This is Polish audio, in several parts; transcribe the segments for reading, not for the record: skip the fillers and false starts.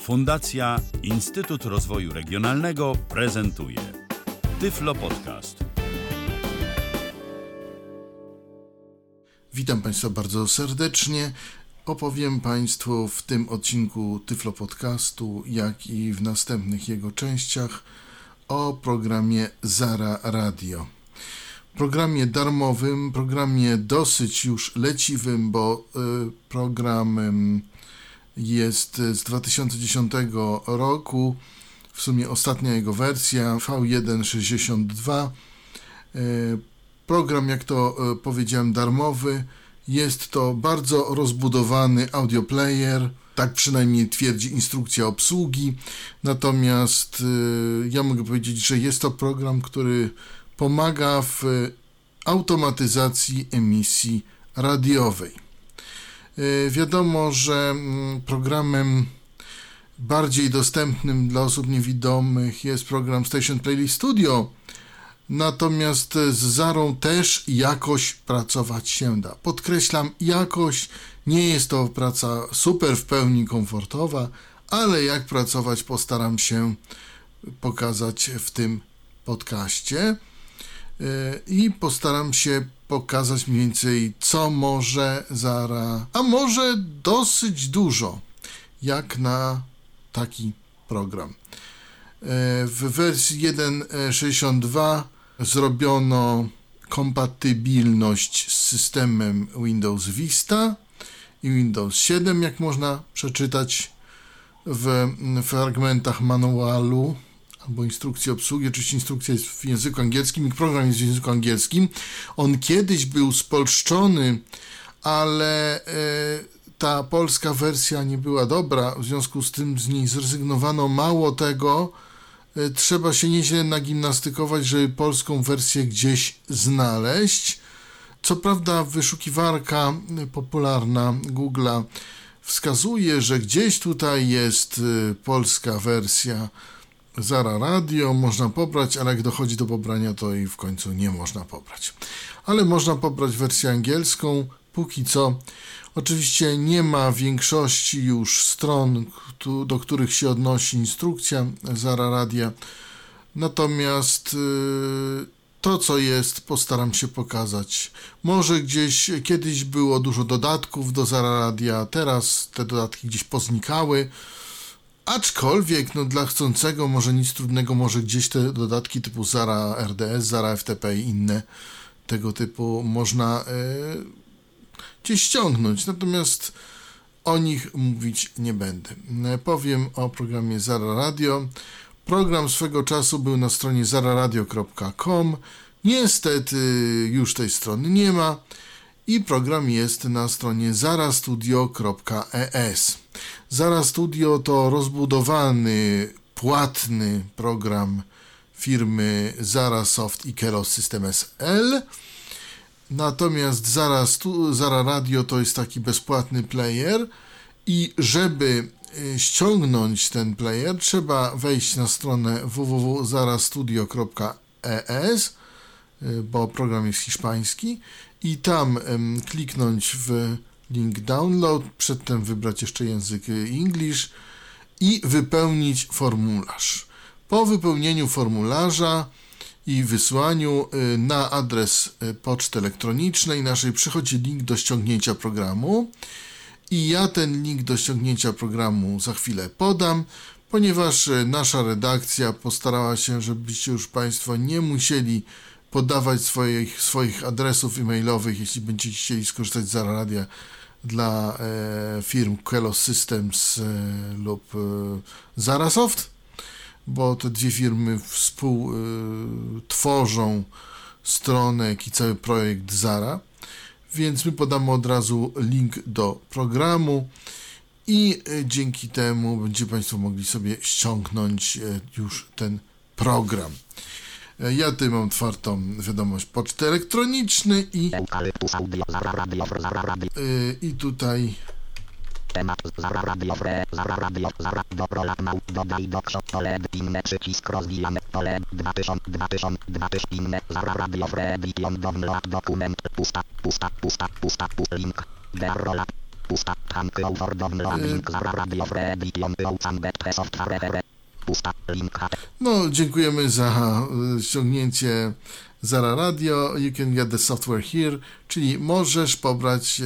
Fundacja Instytut Rozwoju Regionalnego prezentuje Tyflo Podcast. Witam Państwa bardzo serdecznie. Opowiem Państwu w tym odcinku Tyflo Podcastu, jak i w następnych jego częściach, o programie Zara Radio. Programie darmowym, programie dosyć już leciwym, bo program jest z 2010 roku, w sumie ostatnia jego wersja V1.62. Program, jak to powiedziałem, darmowy. Jest to bardzo rozbudowany audioplayer, tak przynajmniej twierdzi instrukcja obsługi. Natomiast ja mogę powiedzieć, że jest to program, który pomaga w automatyzacji emisji radiowej. Wiadomo, że programem bardziej dostępnym dla osób niewidomych jest program Station Playlist Studio. Natomiast z Zarą też jakoś pracować się da. Podkreślam, jakoś, nie jest to praca super w pełni komfortowa, ale jak pracować, postaram się pokazać w tym podcaście i postaram się pokazać mniej więcej, co może Zara, a może dosyć dużo, jak na taki program. W wersji 1.62 zrobiono kompatybilność z systemem Windows Vista i Windows 7, jak można przeczytać w fragmentach manualu albo instrukcji obsługi. Oczywiście instrukcja jest w języku angielskim i program jest w języku angielskim. On kiedyś był spolszczony, ale ta polska wersja nie była dobra, w związku z tym z niej zrezygnowano. Mało tego, trzeba się nieźle nagimnastykować, żeby polską wersję gdzieś znaleźć. Co prawda wyszukiwarka popularna Google'a wskazuje, że gdzieś tutaj jest polska wersja Zara Radio, można pobrać, ale jak dochodzi do pobrania, to i w końcu nie można pobrać. Ale można pobrać wersję angielską, póki co. Oczywiście nie ma większości już stron, do których się odnosi instrukcja Zara Radia. Natomiast to, co jest, postaram się pokazać. Może gdzieś kiedyś było dużo dodatków do Zara Radia, teraz te dodatki gdzieś poznikały. Aczkolwiek dla chcącego może nic trudnego, może gdzieś te dodatki typu Zara RDS, Zara FTP i inne tego typu można gdzieś ściągnąć, natomiast o nich mówić nie będę. Powiem o programie Zara Radio. Program swego czasu był na stronie zararadio.com. Niestety już tej strony nie ma i program jest na stronie zarastudio.es. Zara Studio to rozbudowany, płatny program firmy Zara Soft i Keros Systems SL. Natomiast Zara Radio to jest taki bezpłatny player i żeby ściągnąć ten player, trzeba wejść na stronę www.zarastudio.es, bo program jest hiszpański, i tam kliknąć w link download, przedtem wybrać jeszcze język English i wypełnić formularz. Po wypełnieniu formularza i wysłaniu na adres poczty elektronicznej naszej przychodzi link do ściągnięcia programu i ja ten link do ściągnięcia programu za chwilę podam, ponieważ nasza redakcja postarała się, żebyście już Państwo nie musieli podawać swoich adresów e-mailowych, jeśli będziecie chcieli skorzystać z Zara Radia dla firm Quello Systems lub Zara Soft, bo te dwie firmy współtworzą stronę, jak i cały projekt Zara, więc my podamy od razu link do programu i dzięki temu będziecie Państwo mogli sobie ściągnąć już ten program. Ja tutaj mam otwartą wiadomość poczty elektronicznej i tutaj temat Zara Radio, Zara Radio, Zara do programu, dodaj do ksiąg, OLED, inne przycisk rozwijane, OLED 2000, inne, Zara Radio, Fredition, download, dokument, pusta, link, DR, No, dziękujemy za ściągnięcie Zara Radio. You can get the software here, czyli możesz pobrać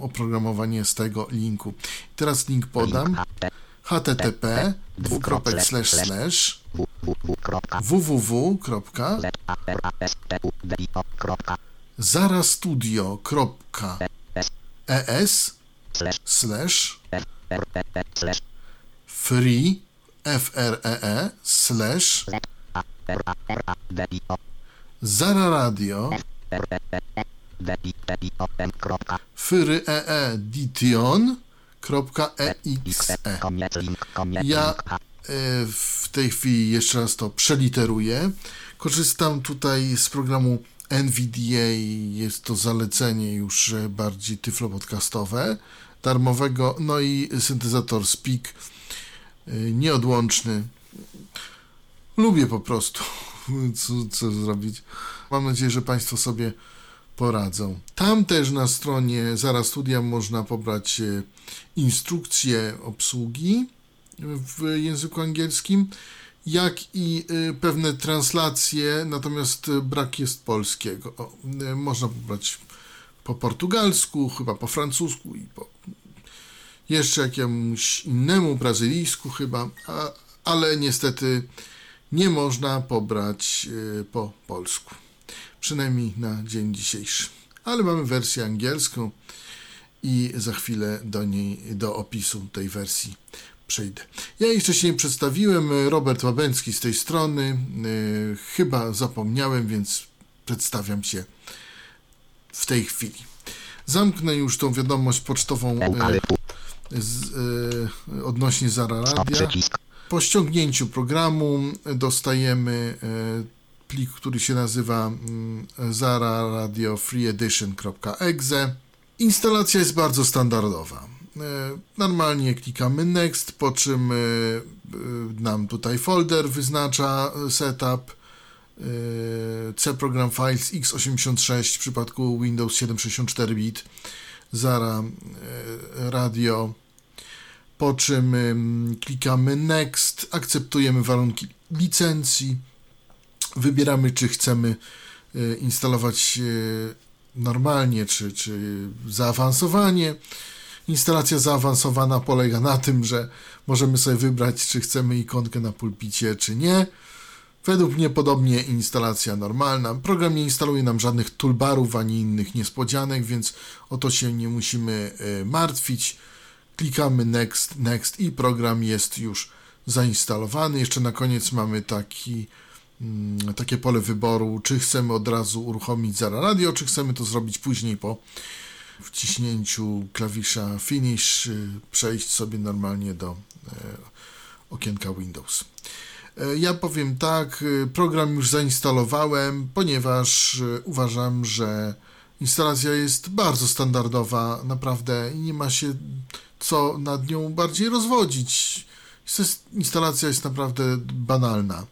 oprogramowanie z tego linku. Teraz link podam. http://free.fre/zararadio.freedition.exe. Ja w tej chwili jeszcze raz to przeliteruję. Korzystam tutaj z programu NVDA, jest to zalecenie już bardziej tyflo podcastowe, darmowego, no i syntezator Speak nieodłączny. Lubię po prostu, co zrobić. Mam nadzieję, że Państwo sobie poradzą. Tam też na stronie Zara Studia można pobrać instrukcje obsługi w języku angielskim, jak i pewne translacje, natomiast brak jest polskiego. Można pobrać po portugalsku, chyba po francusku i po jeszcze jakiemuś innemu, brazylijsku chyba, ale niestety nie można pobrać po polsku. Przynajmniej na dzień dzisiejszy. Ale mamy wersję angielską i za chwilę do opisu tej wersji przejdę. Ja jej wcześniej przedstawiłem, Robert Łabędzki z tej strony. Chyba zapomniałem, więc przedstawiam się w tej chwili. Zamknę już tą wiadomość pocztową odnośnie Zara Radia. Po ściągnięciu programu dostajemy plik, który się nazywa zararadio.freeedition.exe. Instalacja jest bardzo standardowa. Normalnie klikamy next, po czym nam tutaj folder wyznacza setup C program files x86 w przypadku Windows 7 64-bit Zara Radio, po czym klikamy next, akceptujemy warunki licencji, wybieramy czy chcemy instalować normalnie czy zaawansowanie. Instalacja zaawansowana polega na tym, że możemy sobie wybrać, czy chcemy ikonkę na pulpicie, czy nie. Według mnie podobnie instalacja normalna. Program nie instaluje nam żadnych toolbarów ani innych niespodzianek, więc o to się nie musimy martwić. Klikamy next, next i program jest już zainstalowany. Jeszcze na koniec mamy takie pole wyboru, czy chcemy od razu uruchomić Zara Radio, czy chcemy to zrobić później po wciśnięciu klawisza Finish, przejść sobie normalnie do okienka Windows. Ja powiem tak, program już zainstalowałem, ponieważ uważam, że instalacja jest bardzo standardowa, naprawdę nie ma się co nad nią bardziej rozwodzić. Instalacja jest naprawdę banalna.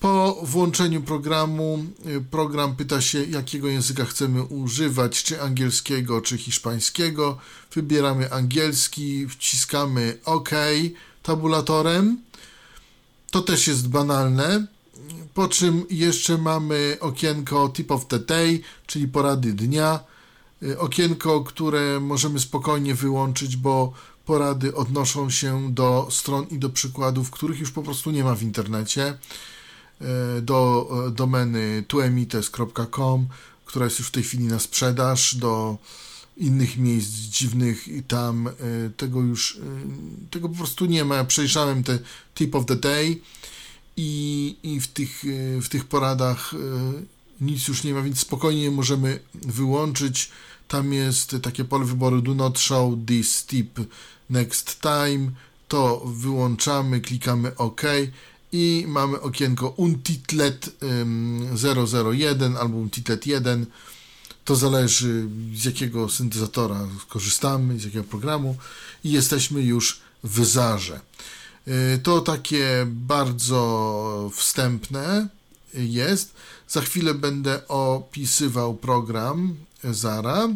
Po włączeniu programu, program pyta się, jakiego języka chcemy używać, czy angielskiego, czy hiszpańskiego. Wybieramy angielski, wciskamy OK tabulatorem. To też jest banalne. Po czym jeszcze mamy okienko Tip of the Day, czyli porady dnia. Okienko, które możemy spokojnie wyłączyć, bo porady odnoszą się do stron i do przykładów, których już po prostu nie ma w internecie. Do domeny tuemites.com, która jest już w tej chwili na sprzedaż, do innych miejsc dziwnych i tam tego po prostu nie ma. Przejrzałem te tip of the day i w tych poradach nic już nie ma, więc spokojnie możemy wyłączyć. Tam jest takie pole wyboru do not show this tip next time. To wyłączamy, klikamy OK. I mamy okienko Untitled 001 albo Untitled 1. To zależy, z jakiego syntezatora korzystamy, z jakiego programu. I jesteśmy już w Zarze. To takie bardzo wstępne jest. Za chwilę będę opisywał program Zara.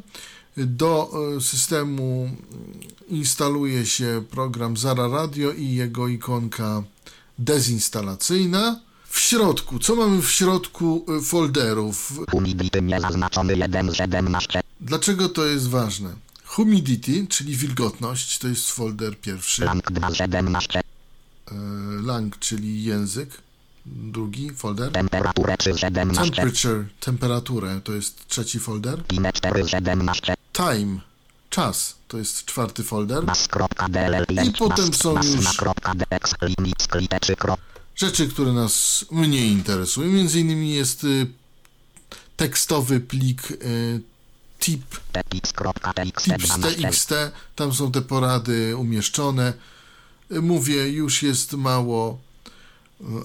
Do systemu instaluje się program Zara Radio i jego ikonka dezinstalacyjna. W środku, co mamy w środku folderów? Humidity niezaznaczony 1.17. Dlaczego to jest ważne? Humidity, czyli wilgotność, to jest folder pierwszy. Lang 2.17. Lang, czyli język. Drugi folder. Temperature, temperaturę, to jest trzeci folder. Time, czas, to jest czwarty folder. I potem są już rzeczy, które nas mniej interesują. Między innymi jest tekstowy plik tips.txt. Tam są te porady umieszczone. Mówię, już jest mało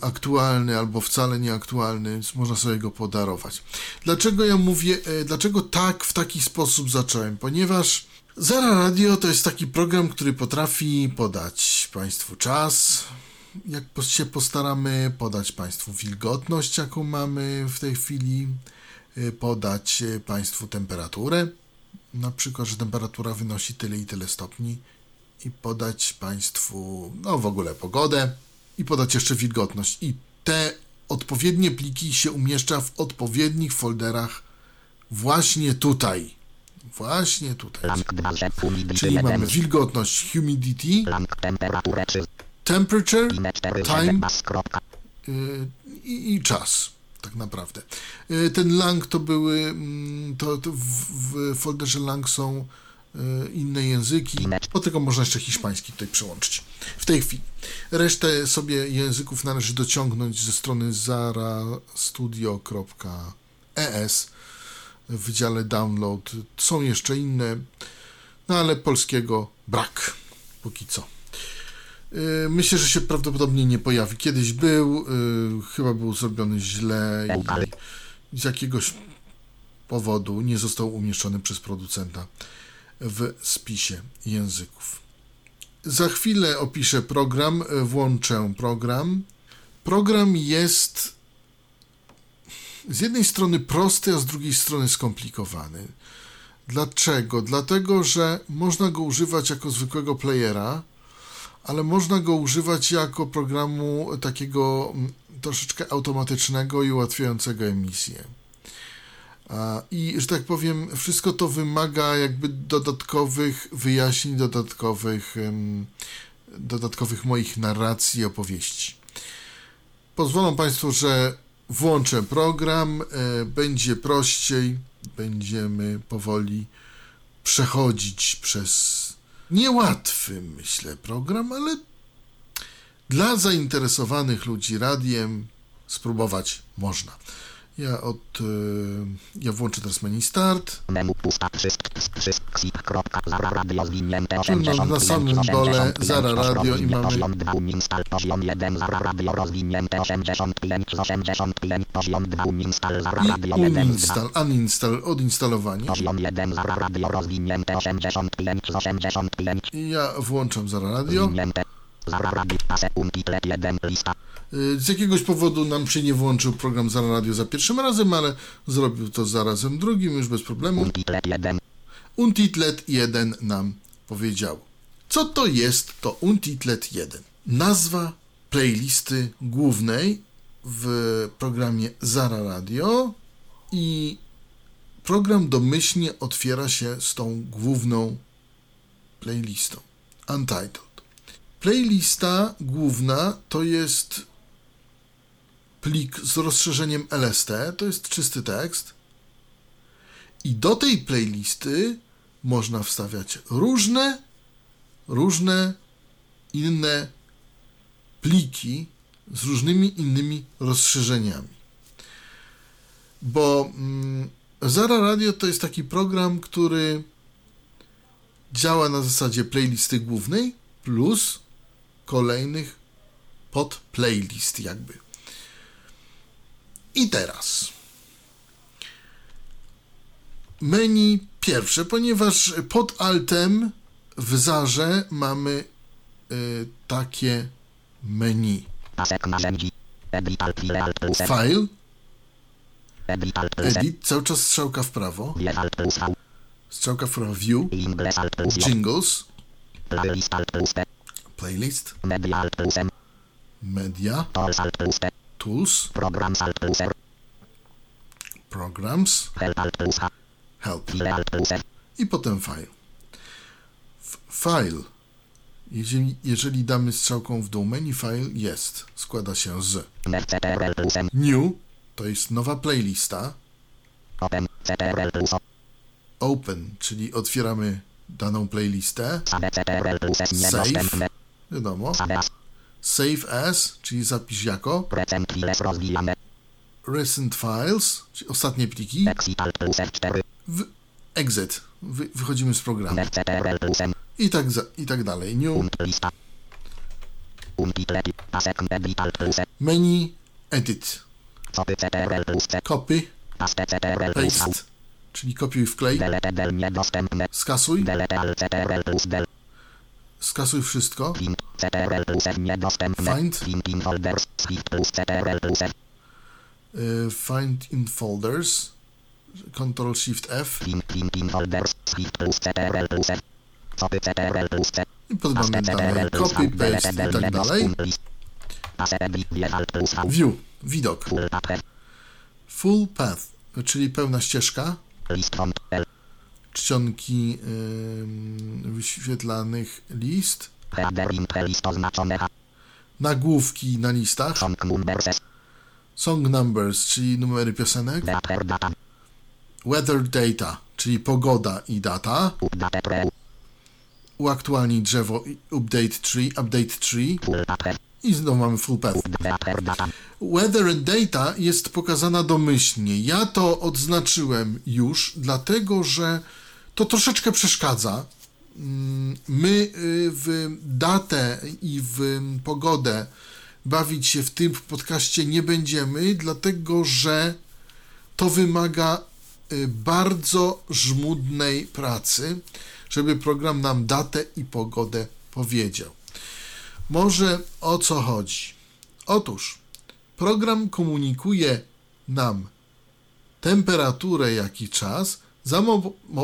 aktualny albo wcale nieaktualny, więc można sobie go podarować. Dlaczego ja mówię, dlaczego tak w taki sposób zacząłem? Ponieważ Zara Radio to jest taki program, który potrafi podać Państwu czas, jak się postaramy, podać Państwu wilgotność, jaką mamy w tej chwili, podać Państwu temperaturę, na przykład, że temperatura wynosi tyle i tyle stopni i podać Państwu, no w ogóle pogodę, i podać jeszcze wilgotność. I te odpowiednie pliki się umieszcza w odpowiednich folderach właśnie tutaj. Właśnie tutaj. Czyli mamy wilgotność, humidity, temperature, time i czas, tak naprawdę. Ten lang to były... To w folderze lang są inne języki, bo tylko można jeszcze hiszpański tutaj przełączyć. W tej chwili. Resztę sobie języków należy dociągnąć ze strony zarastudio.es. W wydziale download są jeszcze inne, no ale polskiego brak póki co. Myślę, że się prawdopodobnie nie pojawi. Kiedyś był, chyba był zrobiony źle i z jakiegoś powodu nie został umieszczony przez producenta w spisie języków. Za chwilę opiszę program, włączę program. Program jest z jednej strony prosty, a z drugiej strony skomplikowany. Dlaczego? Dlatego, że można go używać jako zwykłego playera, ale można go używać jako programu takiego troszeczkę automatycznego i ułatwiającego emisję. I, że tak powiem, wszystko to wymaga jakby dodatkowych wyjaśnień, dodatkowych moich narracji i opowieści. Pozwolą Państwu, że włączę program, będzie prościej, będziemy powoli przechodzić przez niełatwy, myślę, program, ale dla zainteresowanych ludzi radiem spróbować można. Ja włączę teraz menu start. Menu pusta, Zara Radio zwinięte 80. Na samym dole Zara Radio i mamy install poziom 1 Zara Radio rozwinięte 85 z 85 poziom 2 install Zara Radio 1 install uninstall odinstalowanie poziom 1 Zara Radio rozwinięte 85 z 85. Ja włączam Zara Radio. Z jakiegoś powodu nam się nie włączył program Zara Radio za pierwszym razem, ale zrobił to zarazem drugim, już bez problemu. Untitled 1 nam powiedział. Co to jest to Untitled 1? Nazwa playlisty głównej w programie Zara Radio i program domyślnie otwiera się z tą główną playlistą. Untitled. Playlista główna to jest plik z rozszerzeniem LST, to jest czysty tekst i do tej playlisty można wstawiać różne inne pliki z różnymi innymi rozszerzeniami, bo Zara Radio to jest taki program, który działa na zasadzie playlisty głównej plus kolejnych pod playlist jakby. I teraz menu pierwsze, ponieważ pod altem w Zarze mamy takie menu. File, edit, cały czas strzałka w prawo. Strzałka from view, jingles, playlist, media, tools, programs, help i potem file. File, jeżeli damy strzałką w dół menu, file jest, składa się z new, to jest nowa playlista, open, czyli otwieramy daną playlistę, save, wiadomo, save as, czyli zapisz jako, recent files, czyli ostatnie pliki, exit, wychodzimy z programu i tak dalej, new, menu, edit, copy, paste, czyli kopiuj, wklej, skasuj, skasuj wszystko, find in folders, Ctrl Shift F i podglądamy dalej, copy, paste i tak dalej, view, widok, full path, czyli pełna ścieżka, czcionki wyświetlanych list, nagłówki na listach, song numbers, czyli numery piosenek, weather data, czyli pogoda i data, uaktualnij drzewo, update tree i znowu mamy full path. Weather data jest pokazana domyślnie. Ja to odznaczyłem już, dlatego że to troszeczkę przeszkadza. My w datę i w pogodę bawić się w tym podcaście nie będziemy, dlatego że to wymaga bardzo żmudnej pracy, żeby program nam datę i pogodę powiedział. Może o co chodzi? Otóż program komunikuje nam temperaturę, jak i czas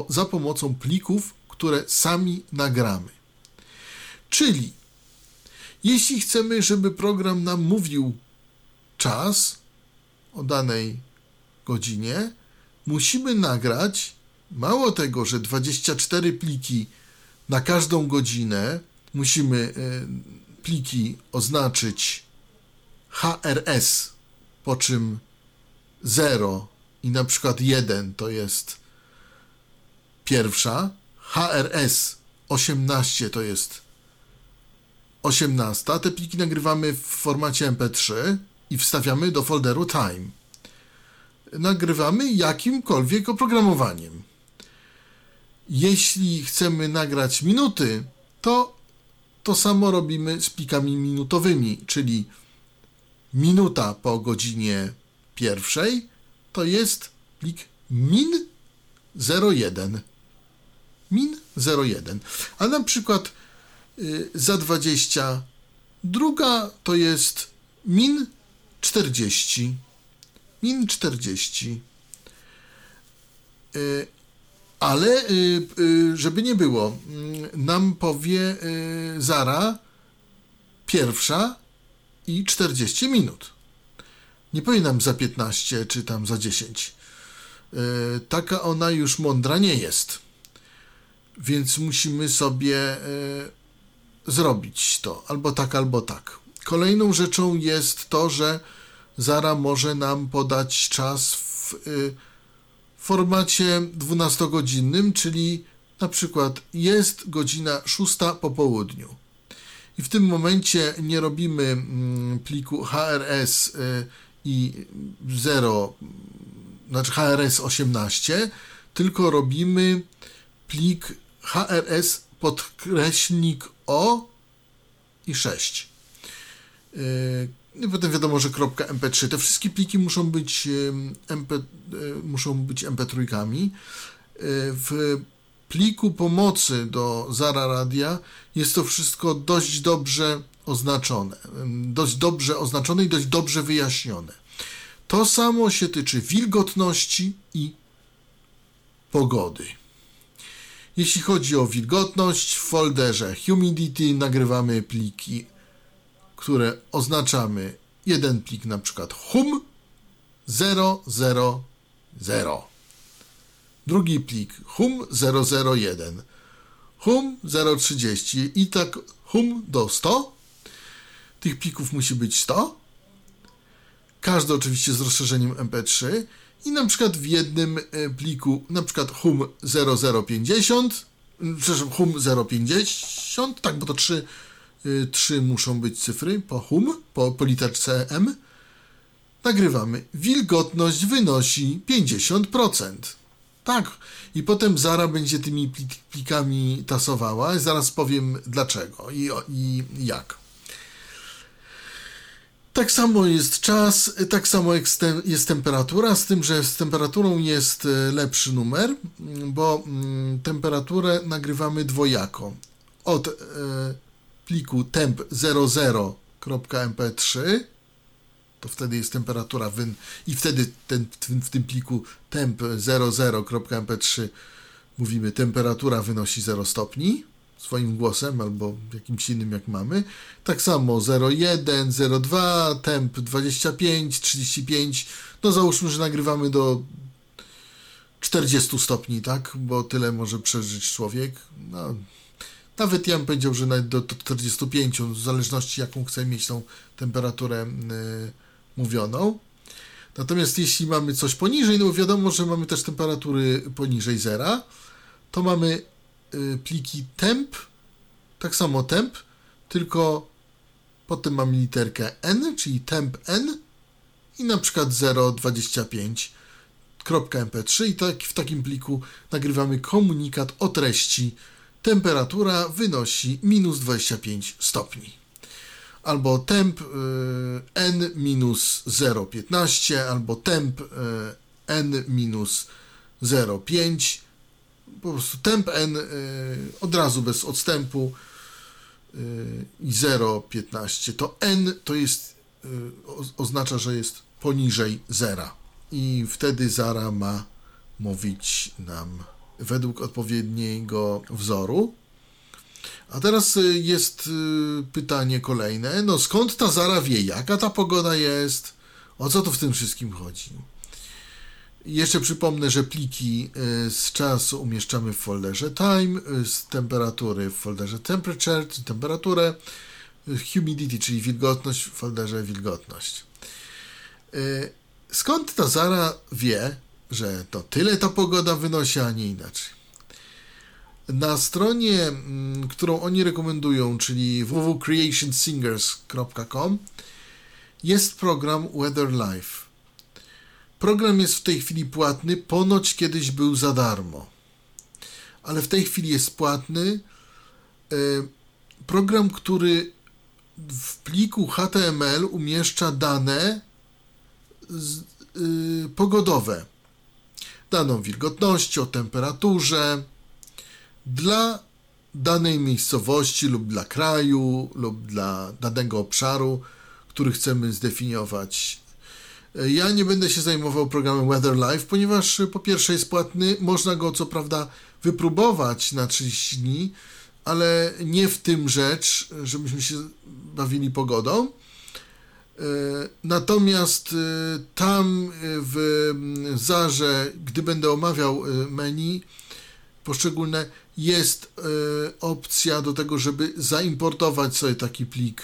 za pomocą plików, które sami nagramy. Czyli jeśli chcemy, żeby program nam mówił czas o danej godzinie, musimy nagrać, mało tego, że 24 pliki na każdą godzinę, musimy pliki oznaczyć HRS, po czym 0 i na przykład 1 to jest pierwsza, HRS 18 to jest 18. Te pliki nagrywamy w formacie MP3 i wstawiamy do folderu Time. Nagrywamy jakimkolwiek oprogramowaniem. Jeśli chcemy nagrać minuty, to samo robimy z plikami minutowymi, czyli minuta po godzinie pierwszej to jest plik min01. Min01. A na przykład za 20 druga to jest min40. Min40. Ale żeby nie było, nam powie Zara 1:40. Nie powie nam za 15 czy tam za 10. Taka ona już mądra nie jest. Więc musimy sobie zrobić to albo tak, albo tak. Kolejną rzeczą jest to, że Zara może nam podać czas w formacie 12-godzinnym, czyli na przykład jest godzina 6 po południu. I w tym momencie nie robimy pliku HRS i 0, znaczy HRS 18, tylko robimy plik HRS podkreśnik O i 6. I potem wiadomo, że .mp3. Te wszystkie pliki muszą być mp3. W pliku pomocy do Zara Radia jest to wszystko dość dobrze oznaczone. Dość dobrze oznaczone i dość dobrze wyjaśnione. To samo się tyczy wilgotności i pogody. Jeśli chodzi o wilgotność, w folderze Humidity nagrywamy pliki, które oznaczamy. Jeden plik na przykład hum 000, drugi plik hum 001, hum 030 i tak hum do 100. Tych plików musi być 100. Każdy oczywiście z rozszerzeniem mp3 i na przykład w jednym pliku na przykład hum 0050, przepraszam, hum 050, tak, bo to 3 muszą być cyfry po hum, po literce M. Nagrywamy. Wilgotność wynosi 50%. Tak. I potem Zara będzie tymi plikami tasowała. Zaraz powiem dlaczego i jak. Tak samo jest czas, tak samo jest temperatura, z tym, że z temperaturą jest lepszy numer, bo temperaturę nagrywamy dwojako. Od pliku temp 00.mp3 to wtedy jest temperatura i wtedy w tym pliku temp 00.mp3 mówimy temperatura wynosi 0 stopni swoim głosem albo jakimś innym jak mamy. Tak samo 01, 02, temp 25, 35. No załóżmy, że nagrywamy do 40 stopni, tak? Bo tyle może przeżyć człowiek. No. Nawet ja bym powiedział, że do 45, w zależności jaką chcę mieć tą temperaturę mówioną. Natomiast jeśli mamy coś poniżej, no wiadomo, że mamy też temperatury poniżej zera, to mamy pliki temp, tak samo temp, tylko potem mamy literkę n, czyli temp n i na przykład 025.mp3 i tak, w takim pliku nagrywamy komunikat o treści. Temperatura wynosi minus 25 stopni. Albo temp n minus 0,15, albo temp n minus 0,5. Po prostu temp n od razu bez odstępu i 0,15. To n to jest, oznacza, że jest poniżej zera. I wtedy Zara ma mówić nam według odpowiedniego wzoru. A teraz jest pytanie kolejne. No skąd ta Zara wie, jaka ta pogoda jest? O co to w tym wszystkim chodzi? Jeszcze przypomnę, że pliki z czasu umieszczamy w folderze time, z temperatury w folderze temperature, czyli temperaturę, humidity, czyli wilgotność w folderze wilgotność. Skąd ta Zara wie, że to tyle ta pogoda wynosi, a nie inaczej. Na stronie, którą oni rekomendują, czyli www.creationsingers.com, jest program Weather Live. Program jest w tej chwili płatny, ponoć kiedyś był za darmo. Ale w tej chwili jest płatny. Program, który w pliku HTML umieszcza dane pogodowe. Daną wilgotności, o temperaturze dla danej miejscowości lub dla kraju lub dla danego obszaru, który chcemy zdefiniować. Ja nie będę się zajmował programem Weather Live, ponieważ po pierwsze jest płatny, można go co prawda wypróbować na 30 dni, ale nie w tym rzecz, żebyśmy się bawili pogodą. Natomiast tam w Zarze, gdy będę omawiał menu poszczególne, jest opcja do tego, żeby zaimportować sobie taki plik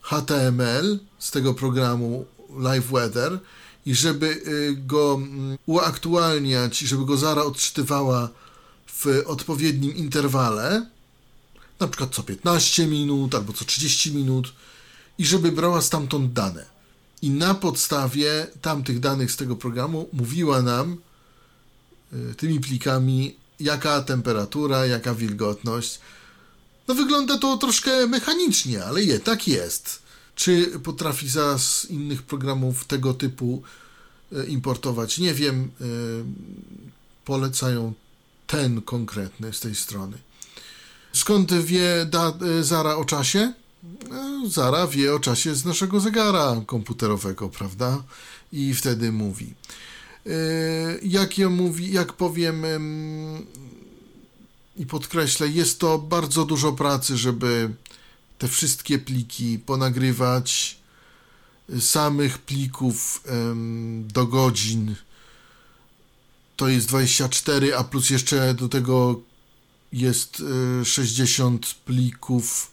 HTML z tego programu Live Weather i żeby go uaktualniać, żeby go Zara odczytywała w odpowiednim interwale, na przykład co 15 minut albo co 30 minut, i żeby brała stamtąd dane. I na podstawie tamtych danych z tego programu mówiła nam tymi plikami, jaka temperatura, jaka wilgotność. No wygląda to troszkę mechanicznie, ale tak jest. Czy potrafi Zara z innych programów tego typu importować? Nie wiem. Polecają ten konkretny z tej strony. Skąd wie Zara o czasie? Zara wie o czasie z naszego zegara komputerowego, prawda? I wtedy mówi. Jak powiem, i podkreślę, jest to bardzo dużo pracy, żeby te wszystkie pliki ponagrywać, samych plików do godzin to jest 24, a plus jeszcze do tego jest 60 plików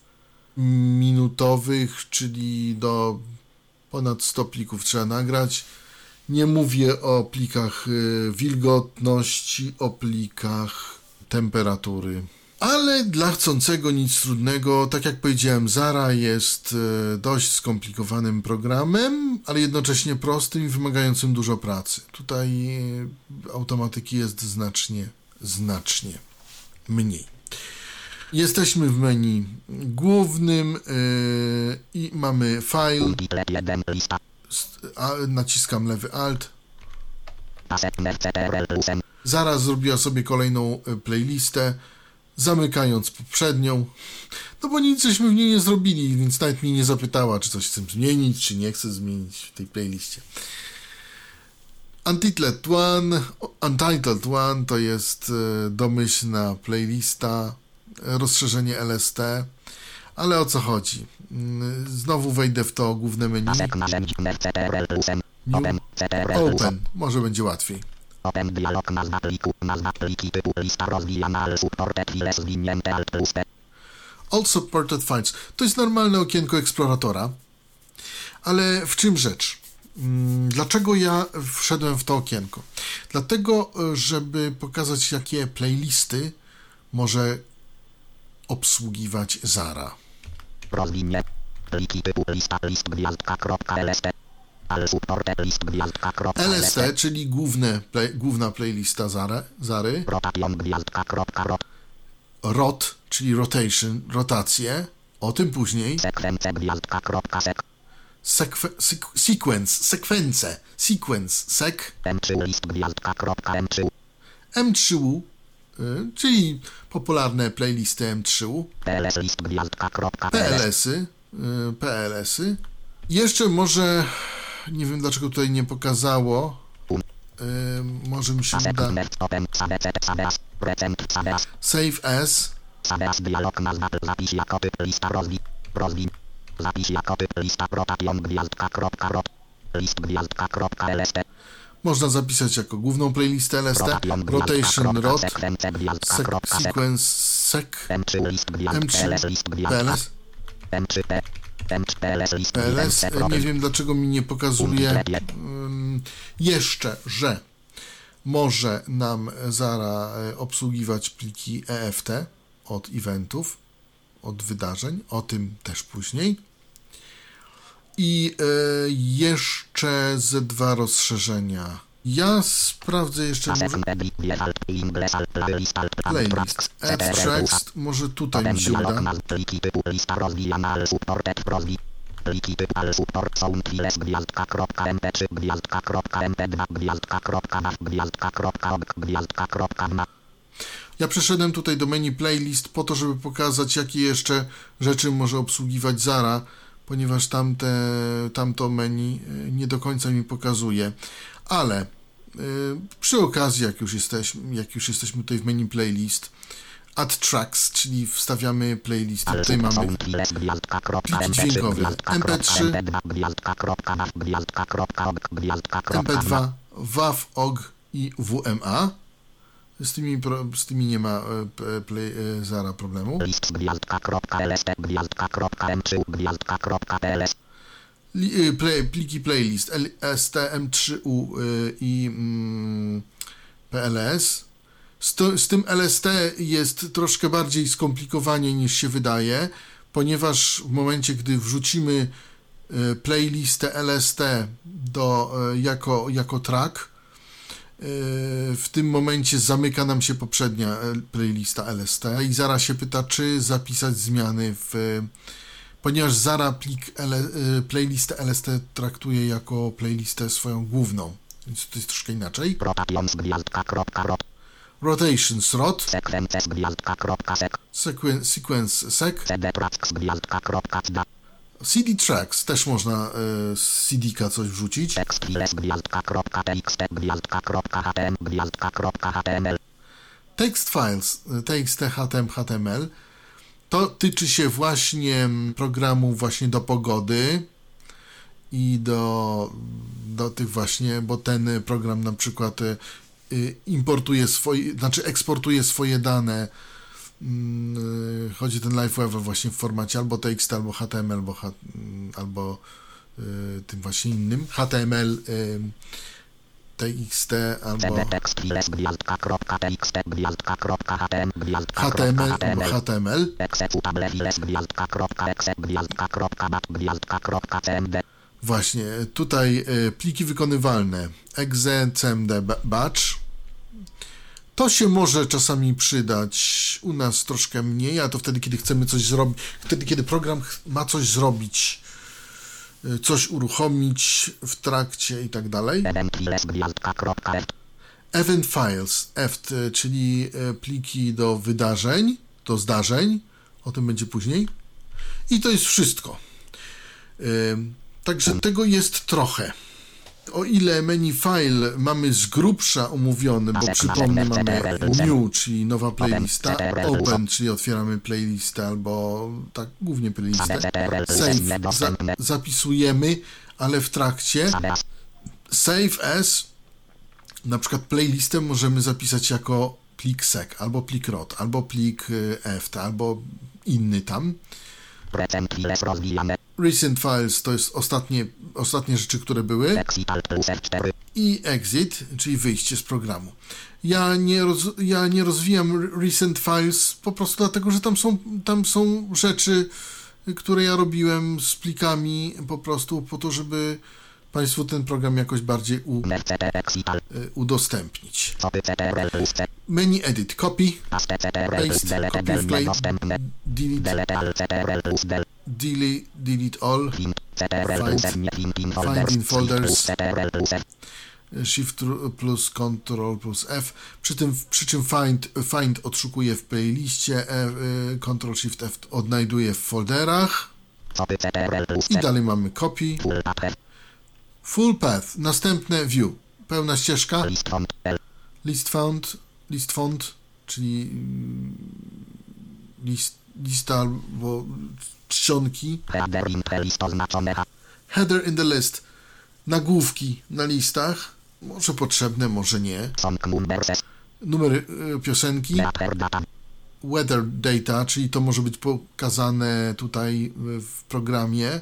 minutowych, czyli do ponad 100 plików trzeba nagrać. Nie mówię o plikach wilgotności, o plikach temperatury. Ale dla chcącego nic trudnego, tak jak powiedziałem, Zara jest dość skomplikowanym programem, ale jednocześnie prostym i wymagającym dużo pracy. Tutaj automatyki jest znacznie mniej. Jesteśmy w menu głównym i mamy file. Naciskam lewy alt. Zara zrobiła sobie kolejną playlistę, zamykając poprzednią, no bo nic żeśmy w niej nie zrobili, więc nawet mnie nie zapytała, czy coś chcę zmienić, czy nie chcę zmienić w tej playliście. Untitled One to jest domyślna playlista, rozszerzenie LST, ale o co chodzi? Znowu wejdę w to główne menu. Open, może będzie łatwiej. Open dialog, nazwa pliku typu lista rozwijana, ale supported file zwinięte alt plus P. All supported files. To jest normalne okienko eksploratora, ale w czym rzecz? Dlaczego ja wszedłem w to okienko? Dlatego, żeby pokazać, jakie playlisty może obsługiwać Zara. Rozwinie pliki typu list gwiazdka.lst. LST, czyli główna playlista Zary. Rot, czyli rotation, rotacje. O tym później. Sequence. M3U, czyli popularne playlisty M3U. PLS-y. Jeszcze może... Nie wiem, dlaczego tutaj nie pokazało. Może mi się uda. Save as. Można zapisać jako główną playlistę LST. Rotation rot. Sequence sec. M3 PLS. PLS, nie wiem dlaczego mi nie pokazuje jeszcze, że może nam Zara obsługiwać pliki EFT od eventów, od wydarzeń, o tym też później. I jeszcze ze dwa rozszerzenia. Ja sprawdzę jeszcze... Playlist. Abstract. Może tutaj mi się uda. Ja przeszedłem tutaj do menu playlist po to, żeby pokazać, jakie jeszcze rzeczy może obsługiwać Zara, ponieważ tamto menu nie do końca mi pokazuje. Ale przy okazji, jak już jesteśmy tutaj w menu playlist, add tracks, czyli wstawiamy playlisty. Tutaj mamy pliki dźwiękowe MP3, MP2, WAV, OGG i WMA. Z tymi nie ma Zara problemu. Pliki playlist LST M3U i PLS. Z tym LST jest troszkę bardziej skomplikowanie niż się wydaje, ponieważ w momencie, gdy wrzucimy playlistę LST jako track, w tym momencie zamyka nam się poprzednia playlista LST i Zara się pyta, czy zapisać zmiany ponieważ Zara playlistę LST traktuje jako playlistę swoją główną, więc to jest troszkę inaczej. Rotations rot. Sequence sec. CD tracks. Też można z CD-ka coś wrzucić. Text files, txt, html, to tyczy się właśnie programów właśnie do pogody i do tych właśnie, bo ten program na przykład importuje swoje, znaczy eksportuje swoje dane, chodzi ten LiveWeaver właśnie w formacie albo txt, albo html, albo tym właśnie innym, html, txt, albo html, właśnie tutaj pliki wykonywalne exe, cmd, batch. To się może czasami przydać, u nas troszkę mniej, a to wtedy, kiedy chcemy coś zrobić, wtedy, kiedy program ma coś zrobić, coś uruchomić w trakcie i tak dalej. Event files, czyli pliki do wydarzeń, do zdarzeń, o tym będzie później. I to jest wszystko. Także tego jest trochę. O ile menu file mamy z grubsza omówiony, bo przypomnę, mamy new, czyli nowa playlista, open, czyli otwieramy playlistę albo tak głównie playlistę, save, zapisujemy, ale w trakcie save as, na przykład playlistę możemy zapisać jako plik sec, albo plik rot, albo plik ft, albo inny tam. Recent files to jest ostatnie rzeczy, które były. I exit, czyli wyjście z programu. Ja nie rozwijam recent files po prostu dlatego, że tam są rzeczy, które ja robiłem z plikami po prostu po to, żeby Państwu ten program jakoś bardziej udostępnić. Menu edit, copy, paste, copy w play, delete all, find in folders, shift plus control plus F, przy czym find odszukuje w playliście, control shift F odnajduje w folderach i dalej mamy copy. Full path, następne view, pełna ścieżka, list font, czyli lista albo czcionki, header in the list, nagłówki na listach, może potrzebne, może nie, numery piosenki, weather data, czyli to może być pokazane tutaj w programie.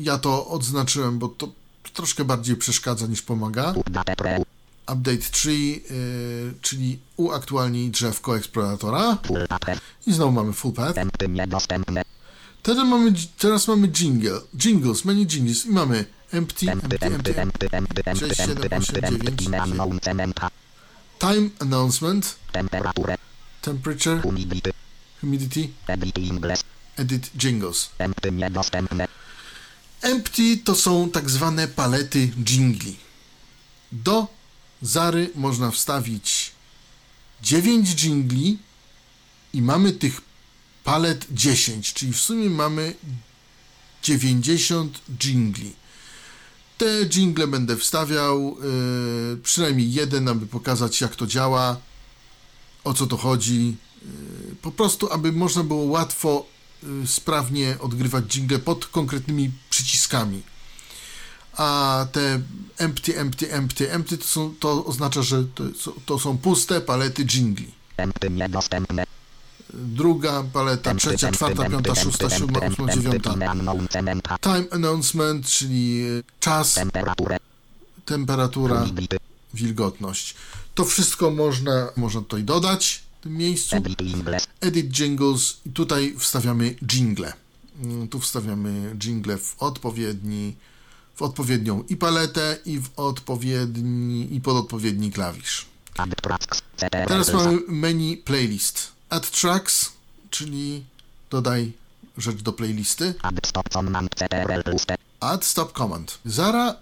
Ja to odznaczyłem, bo to troszkę bardziej przeszkadza niż pomaga. Update 3, czyli uaktualnij drzewko eksploratora. I znowu mamy full path. Teraz mamy jingle. Jingles, menu jingles. I mamy empty, 6, 7, 8, 9, 10. Time announcement. Temperature. Humidity. Edit jingles. Empty to są tak zwane palety jingli. Do Zary można wstawić 9 jingli i mamy tych palet 10, czyli w sumie mamy 90 jingli. Te jingle będę wstawiał, przynajmniej jeden, aby pokazać, jak to działa, o co to chodzi, po prostu, aby można było łatwo sprawnie odgrywać dżingle pod konkretnymi przyciskami. A te empty to oznacza, że to są puste palety dżingli. Druga paleta, trzecia, czwarta, piąta, szósta, siódma, ósma, dziewiąta. Time announcement, czyli czas, temperatura, wilgotność. To wszystko można tutaj dodać. W tym miejscu edit jingles i tutaj wstawiamy jingle. Tu wstawiamy jingle w odpowiednią i paletę i pod odpowiedni klawisz. Teraz mamy menu playlist. Add tracks, czyli dodaj rzecz do playlisty. Add stop command. Zara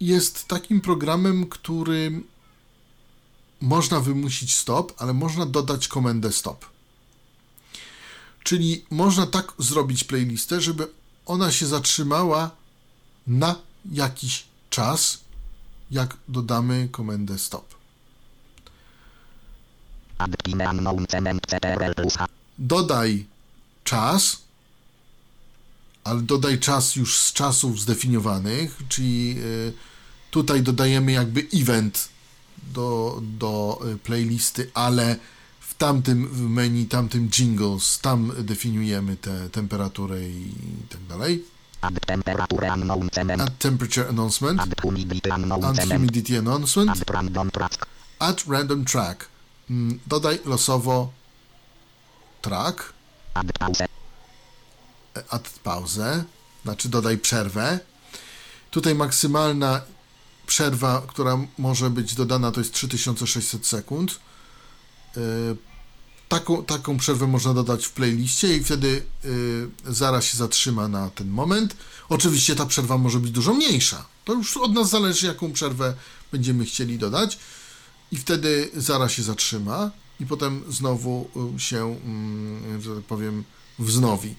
jest takim programem, który można wymusić stop, ale można dodać komendę stop. Czyli można tak zrobić playlistę, żeby ona się zatrzymała na jakiś czas, jak dodamy komendę stop. Dodaj czas, ale dodaj czas już z czasów zdefiniowanych, czyli tutaj dodajemy jakby event do playlisty, ale w tamtym menu, tamtym jingles, tam definiujemy tę temperaturę i tak dalej. Add temperature announcement, add humidity announcement, add random track. Dodaj losowo track, add pauzę, znaczy dodaj przerwę. Tutaj maksymalna przerwa, która może być dodana, to jest 3600 sekund. Taką przerwę można dodać w playliście i wtedy Zara się zatrzyma na ten moment. Oczywiście ta przerwa może być dużo mniejsza. To już od nas zależy, jaką przerwę będziemy chcieli dodać. I wtedy Zara się zatrzyma i potem znowu się, że tak powiem, wznowi.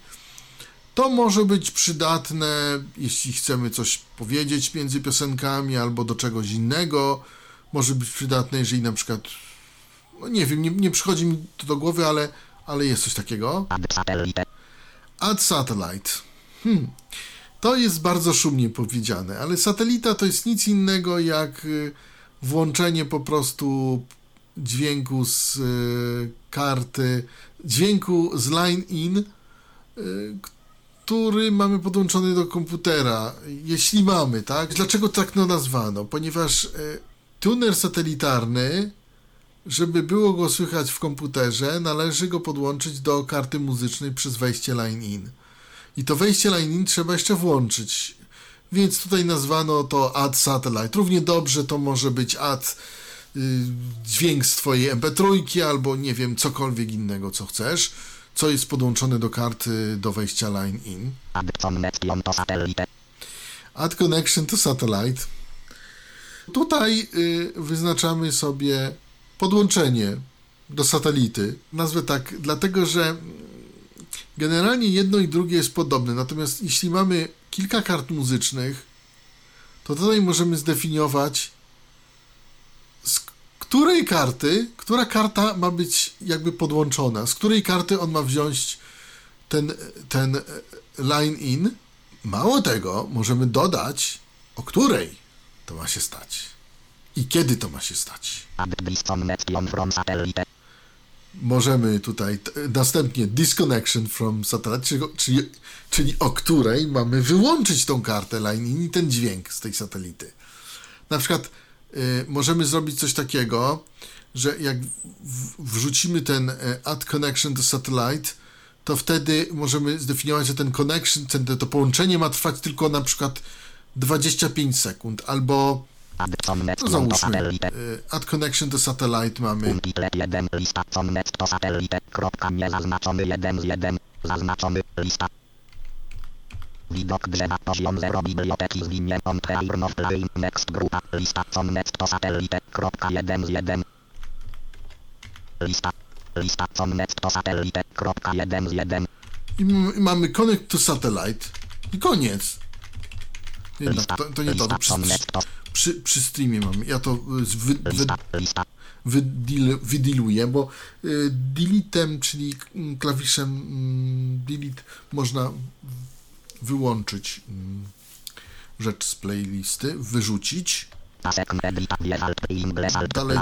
To może być przydatne, jeśli chcemy coś powiedzieć między piosenkami albo do czegoś innego. Może być przydatne, jeżeli na przykład, no nie wiem, nie przychodzi mi to do głowy, ale jest coś takiego. Add satellite. To jest bardzo szumnie powiedziane, ale satelita to jest nic innego jak włączenie po prostu dźwięku z karty, dźwięku z line in, który mamy podłączony do komputera, jeśli mamy, tak? Dlaczego tak nazwano? Ponieważ tuner satelitarny, żeby było go słychać w komputerze, należy go podłączyć do karty muzycznej przez wejście line in. I to wejście line in trzeba jeszcze włączyć. Więc tutaj nazwano to Add Satellite. Równie dobrze to może być Add dźwięk z twojej MP3 albo nie wiem, cokolwiek innego, co chcesz, co jest podłączone do karty do wejścia line in. Add Connection to Satellite. Tutaj wyznaczamy sobie podłączenie do satelity. Nazwę tak, dlatego że generalnie jedno i drugie jest podobne. Natomiast jeśli mamy kilka kart muzycznych, to tutaj możemy zdefiniować, z której karty, która karta ma być jakby podłączona, z której karty on ma wziąć ten line in. Mało tego, możemy dodać, o której to ma się stać i kiedy to ma się stać. Możemy tutaj następnie disconnection from satellite, czyli o której mamy wyłączyć tą kartę line in i ten dźwięk z tej satelity. Na przykład możemy zrobić coś takiego, że jak wrzucimy ten add connection to satellite, to wtedy możemy zdefiniować, że ten connection, to połączenie ma trwać tylko na przykład 25 sekund albo no załóżmy, add connection to satellite mamy. Widok drzewa, poziom 0 biblioteki zwiniętą prime of line next grupa, lista connection to satellite, kropka 1 z 1. Lista connection to satellite, kropka 1 z 1. I mamy connect to satellite. I koniec. Nie, to nie to, przy streamie mam. Ja to wydiluję, bo deletem, czyli klawiszem delete, można wyłączyć rzecz z playlisty, wyrzucić. Dalej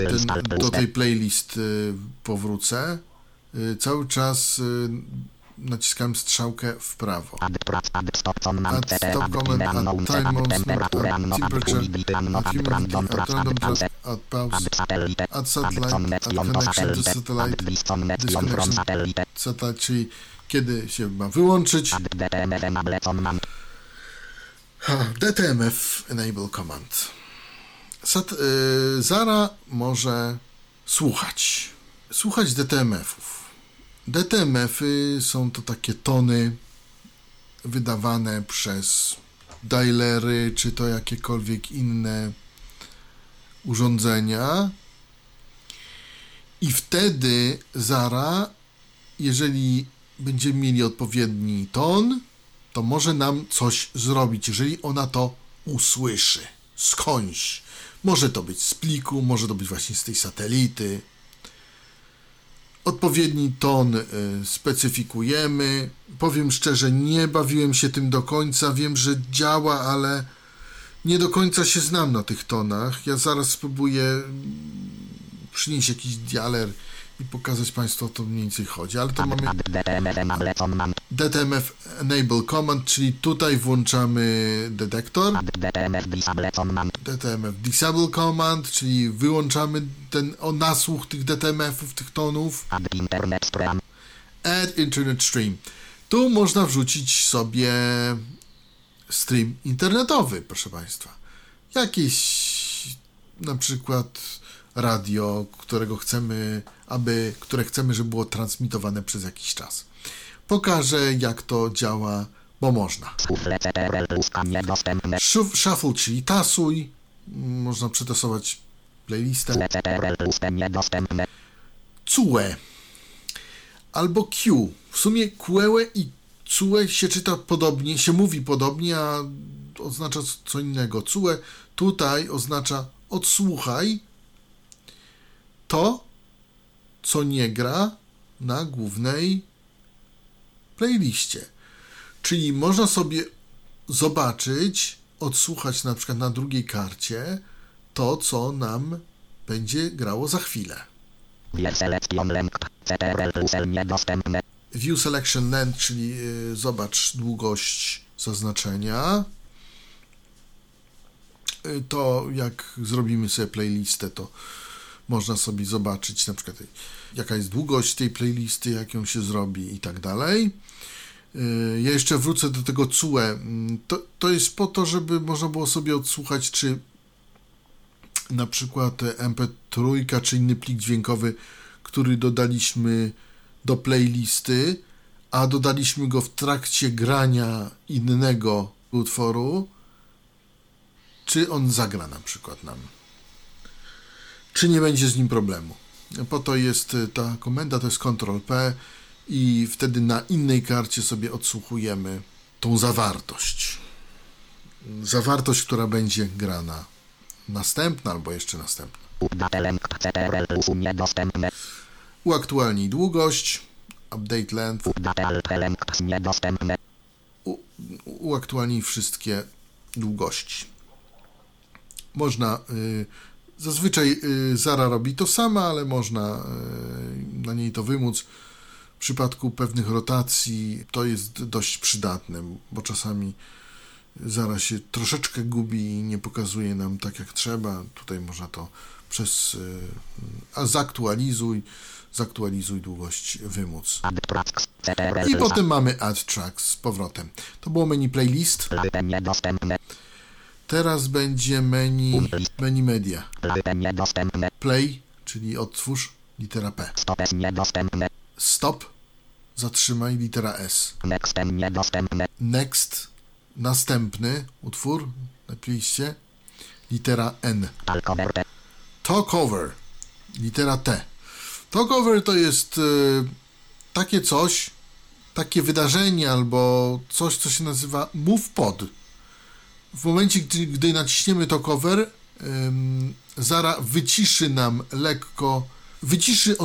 do tej playlisty powrócę. Cały czas naciskam strzałkę w prawo. Add stop comment, add time, add satellite, add satellite, czyli kiedy się ma wyłączyć. DTMF enable command. Zara może słuchać DTMF-ów. DTMF-y są to takie tony wydawane przez dialery, czy to jakiekolwiek inne urządzenia. I wtedy Zara, jeżeli będziemy mieli odpowiedni ton, to może nam coś zrobić, jeżeli ona to usłyszy skądś. Może to być z pliku, może to być właśnie z tej satelity. odpowiedni ton specyfikujemy. Powiem szczerze, nie bawiłem się tym do końca. Wiem, że działa, ale nie do końca się znam na tych tonach. Ja zaraz spróbuję przynieść jakiś dialer i pokazać Państwu, o to mniej więcej chodzi. Ale to mamy DTMF Enable Command, czyli tutaj włączamy detektor. DTMF Disable Command, czyli wyłączamy ten nasłuch tych DTMF-ów, tych tonów. Add Internet Stream. Tu można wrzucić sobie stream internetowy, proszę Państwa. Jakieś na przykład radio, które chcemy, żeby było transmitowane przez jakiś czas. Pokażę, jak to działa, bo można. Shuffle, czyli tasuj. Można przetasować playlistę. Cue. Albo Q. W sumie Quello i Cue się czyta podobnie, się mówi podobnie, a oznacza co innego. Cue tutaj oznacza odsłuchaj to, co nie gra na głównej playliście. Czyli można sobie zobaczyć, odsłuchać na przykład na drugiej karcie to, co nam będzie grało za chwilę. View Selection Length, czyli zobacz długość zaznaczenia. To jak zrobimy sobie playlistę, to można sobie zobaczyć na przykład jaka jest długość tej playlisty, jak ją się zrobi i tak dalej. Ja jeszcze wrócę do tego CUE. To jest po to, żeby można było sobie odsłuchać, czy na przykład MP3, czy inny plik dźwiękowy, który dodaliśmy do playlisty, a dodaliśmy go w trakcie grania innego utworu, czy on zagra na przykład nam. Czy nie będzie z nim problemu. Po to jest ta komenda, to jest Ctrl-P i wtedy na innej karcie sobie odsłuchujemy tą zawartość. Zawartość, która będzie grana następna albo jeszcze następna. Uaktualnij długość. Update length. Uaktualnij wszystkie długości. Można... Zazwyczaj Zara robi to sama, ale można na niej to wymóc. W przypadku pewnych rotacji to jest dość przydatne, bo czasami Zara się troszeczkę gubi i nie pokazuje nam tak jak trzeba. Tutaj można to przez zaktualizuj długość wymóc. I potem mamy Add Tracks z powrotem. To było menu playlist. Teraz będzie menu media. Play, czyli odtwórz, litera P. Stop, zatrzymaj, litera S. Next, następny utwór, napiszcie, litera N. Talk over, litera T. Talk over to jest takie coś, takie wydarzenie albo coś, co się nazywa move pod. W momencie, gdy naciśniemy talk over, Zara wyciszy nam lekko, wyciszy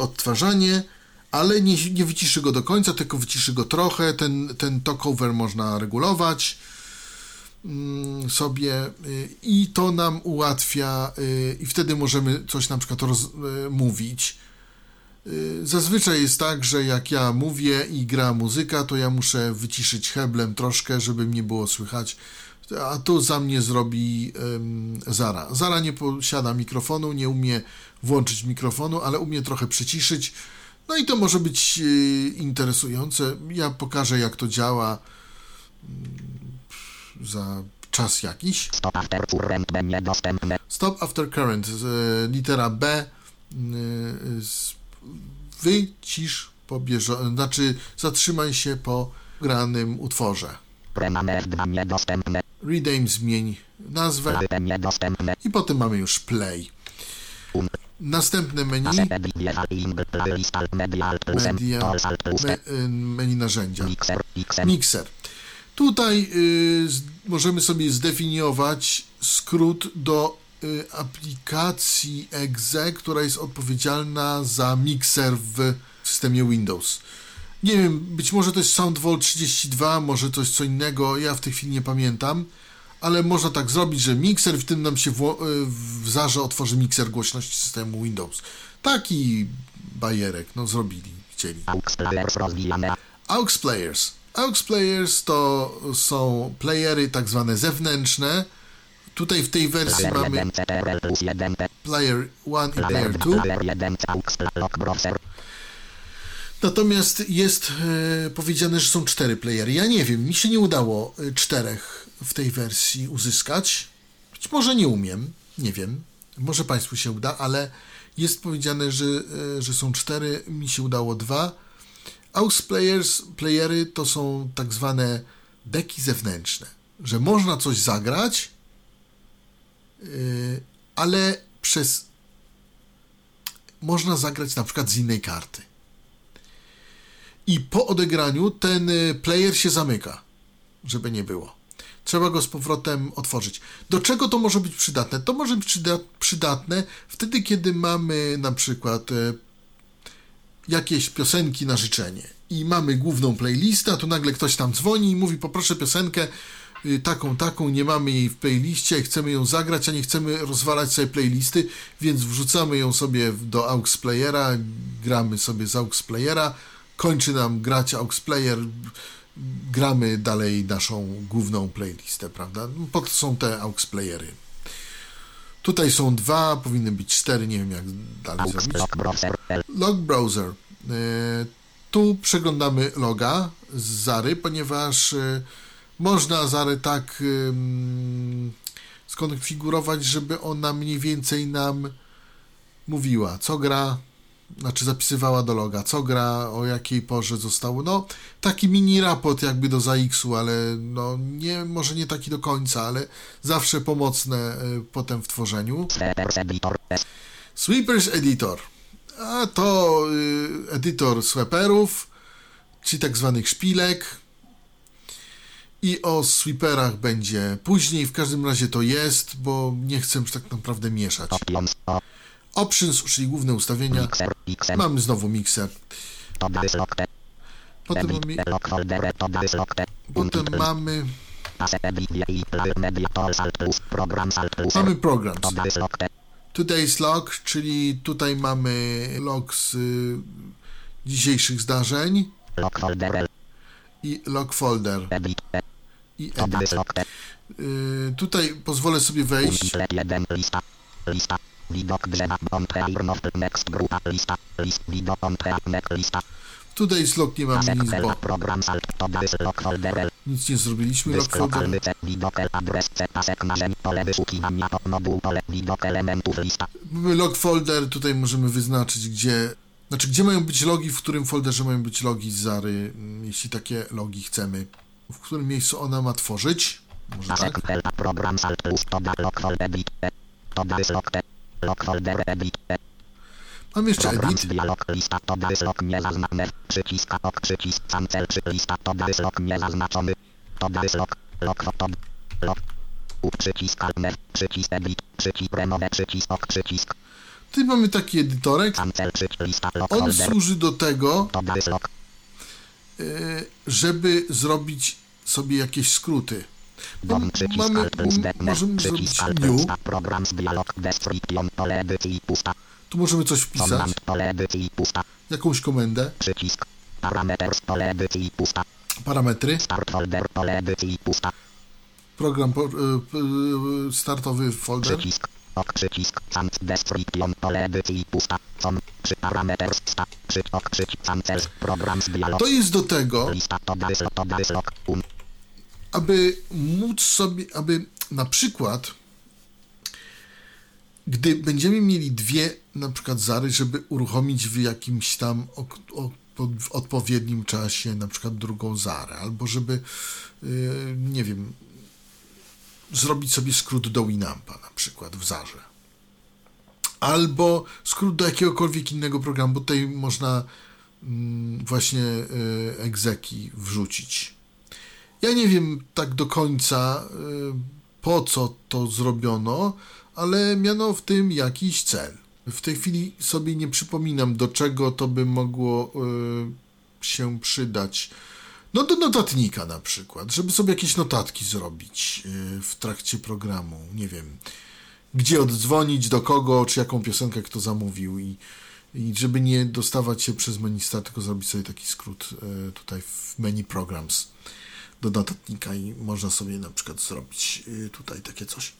odtwarzanie, ale nie wyciszy go do końca, tylko wyciszy go trochę. Ten talk over można regulować sobie i to nam ułatwia i wtedy możemy coś na przykład mówić. Zazwyczaj jest tak, że jak ja mówię i gra muzyka, to ja muszę wyciszyć heblem troszkę, żeby mnie było słychać, a to za mnie zrobi Zara. Zara nie posiada mikrofonu, nie umie włączyć mikrofonu, ale umie trochę przyciszyć. No i to może być interesujące. Ja pokażę, jak to działa za czas jakiś. Stop after current, litera B z wycisz po bieżącym, znaczy zatrzymaj się po granym utworze. Rename, zmień nazwę. I potem mamy już play. Następne menu. Menu narzędzia. Mikser. Tutaj możemy sobie zdefiniować skrót do aplikacji exe, która jest odpowiedzialna za mikser w systemie Windows. Nie wiem, być może to jest SoundVault 32, może coś co innego, ja w tej chwili nie pamiętam, ale można tak zrobić, że mikser, w tym nam się w Zarze otworzy mikser głośności systemu Windows. Taki bajerek, no zrobili, chcieli. AUX Players. AUX Players to są playery tak zwane zewnętrzne. Tutaj w tej wersji mamy Player 1 i Player 2. Natomiast jest powiedziane, że są 4 playery. Ja nie wiem, mi się nie udało 4 w tej wersji uzyskać. Być może nie umiem, nie wiem. Może Państwu się uda, ale jest powiedziane, że są 4, mi się udało 2. AUX Players, playery to są tak zwane deki zewnętrzne, że można coś zagrać, ale można zagrać na przykład z innej karty. I po odegraniu ten player się zamyka, żeby nie było. Trzeba go z powrotem otworzyć. Do czego to może być przydatne? To może być przydatne wtedy, kiedy mamy na przykład jakieś piosenki na życzenie i mamy główną playlistę, a tu nagle ktoś tam dzwoni i mówi: poproszę piosenkę taką, nie mamy jej w playliście, chcemy ją zagrać, a nie chcemy rozwalać sobie playlisty, więc wrzucamy ją sobie do AUX Playera, gramy sobie z AUX Playera, kończy nam grać AUX Player, gramy dalej naszą główną playlistę, prawda? Po to są te AUX Playery. Tutaj są 2, powinny być 4, nie wiem jak dalej zrobić. Log Browser. Tu przeglądamy loga z Zary, ponieważ można Zarę tak skonfigurować, żeby ona mniej więcej nam mówiła, co gra, znaczy zapisywała do loga, co gra, o jakiej porze zostało. No, taki mini raport jakby do ZAX-u, ale no, nie, może nie taki do końca, ale zawsze pomocne potem w tworzeniu. Sweepers Editor. A to edytor sweperów, czyli tak zwanych szpilek. I o sweeperach będzie później, w każdym razie to jest, bo nie chcę już tak naprawdę mieszać. Options, czyli główne ustawienia. Mamy znowu mikser. Potem mamy... Mamy programs. Today's log, czyli tutaj mamy log z dzisiejszych zdarzeń. I log folder. I edit. Tutaj pozwolę sobie wejść. Tutaj jest log, nie mam nic, bo nic nie zrobiliśmy. Log folder. Mamy log folder, tutaj możemy wyznaczyć gdzie mają być logi, w którym folderze mają być logi z Zary, jeśli takie logi chcemy, w którym miejscu ona ma tworzyć. Może tak. Mam jeszcze edit. Tutaj mamy taki edytorek. On służy do tego, żeby zrobić sobie jakieś skróty. Możemy zrobić new. Tu możemy coś wpisać. Jakąś komendę. Parametry. Program startowy folder. To jest do tego, aby móc sobie, aby na przykład, gdy będziemy mieli 2 na przykład Zary, żeby uruchomić w jakimś tam w odpowiednim czasie na przykład drugą Zarę, albo żeby, nie wiem, zrobić sobie skrót do Winampa na przykład w Zarze, albo skrót do jakiegokolwiek innego programu, bo tutaj można właśnie egzeki wrzucić. Ja nie wiem tak do końca, po co to zrobiono, ale miano w tym jakiś cel. W tej chwili sobie nie przypominam, do czego to by mogło się przydać. No do notatnika na przykład, żeby sobie jakieś notatki zrobić w trakcie programu. Nie wiem, gdzie oddzwonić, do kogo, czy jaką piosenkę kto zamówił i żeby nie dostawać się przez menista, tylko zrobić sobie taki skrót tutaj w menu programs do notatnika i można sobie na przykład zrobić tutaj takie coś.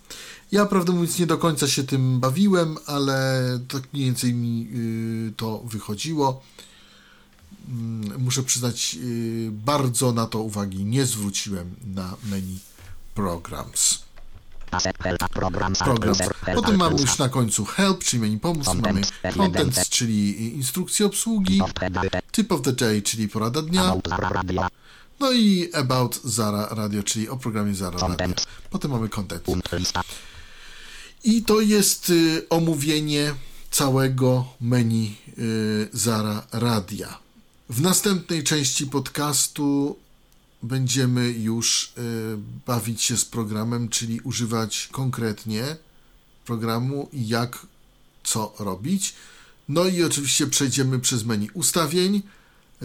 Ja prawdę mówiąc nie do końca się tym bawiłem, ale tak mniej więcej mi to wychodziło. Muszę przyznać, bardzo na to uwagi nie zwróciłem na menu programs. Programs. Potem mamy już na końcu help, czyli menu pomóc, mamy contents, czyli instrukcje obsługi, tip of the day, czyli porada dnia, no i about Zara Radio, czyli o programie Zara Radio. Potem mamy content. I to jest omówienie całego menu Zara Radia. W następnej części podcastu będziemy już bawić się z programem, czyli używać konkretnie programu i jak, co robić. No i oczywiście przejdziemy przez menu ustawień.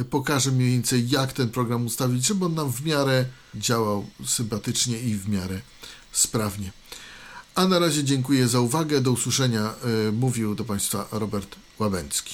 Pokażę mniej więcej, jak ten program ustawić, żeby on nam w miarę działał sympatycznie i w miarę sprawnie. A na razie dziękuję za uwagę. Do usłyszenia. Mówił do Państwa Robert Łabędzki.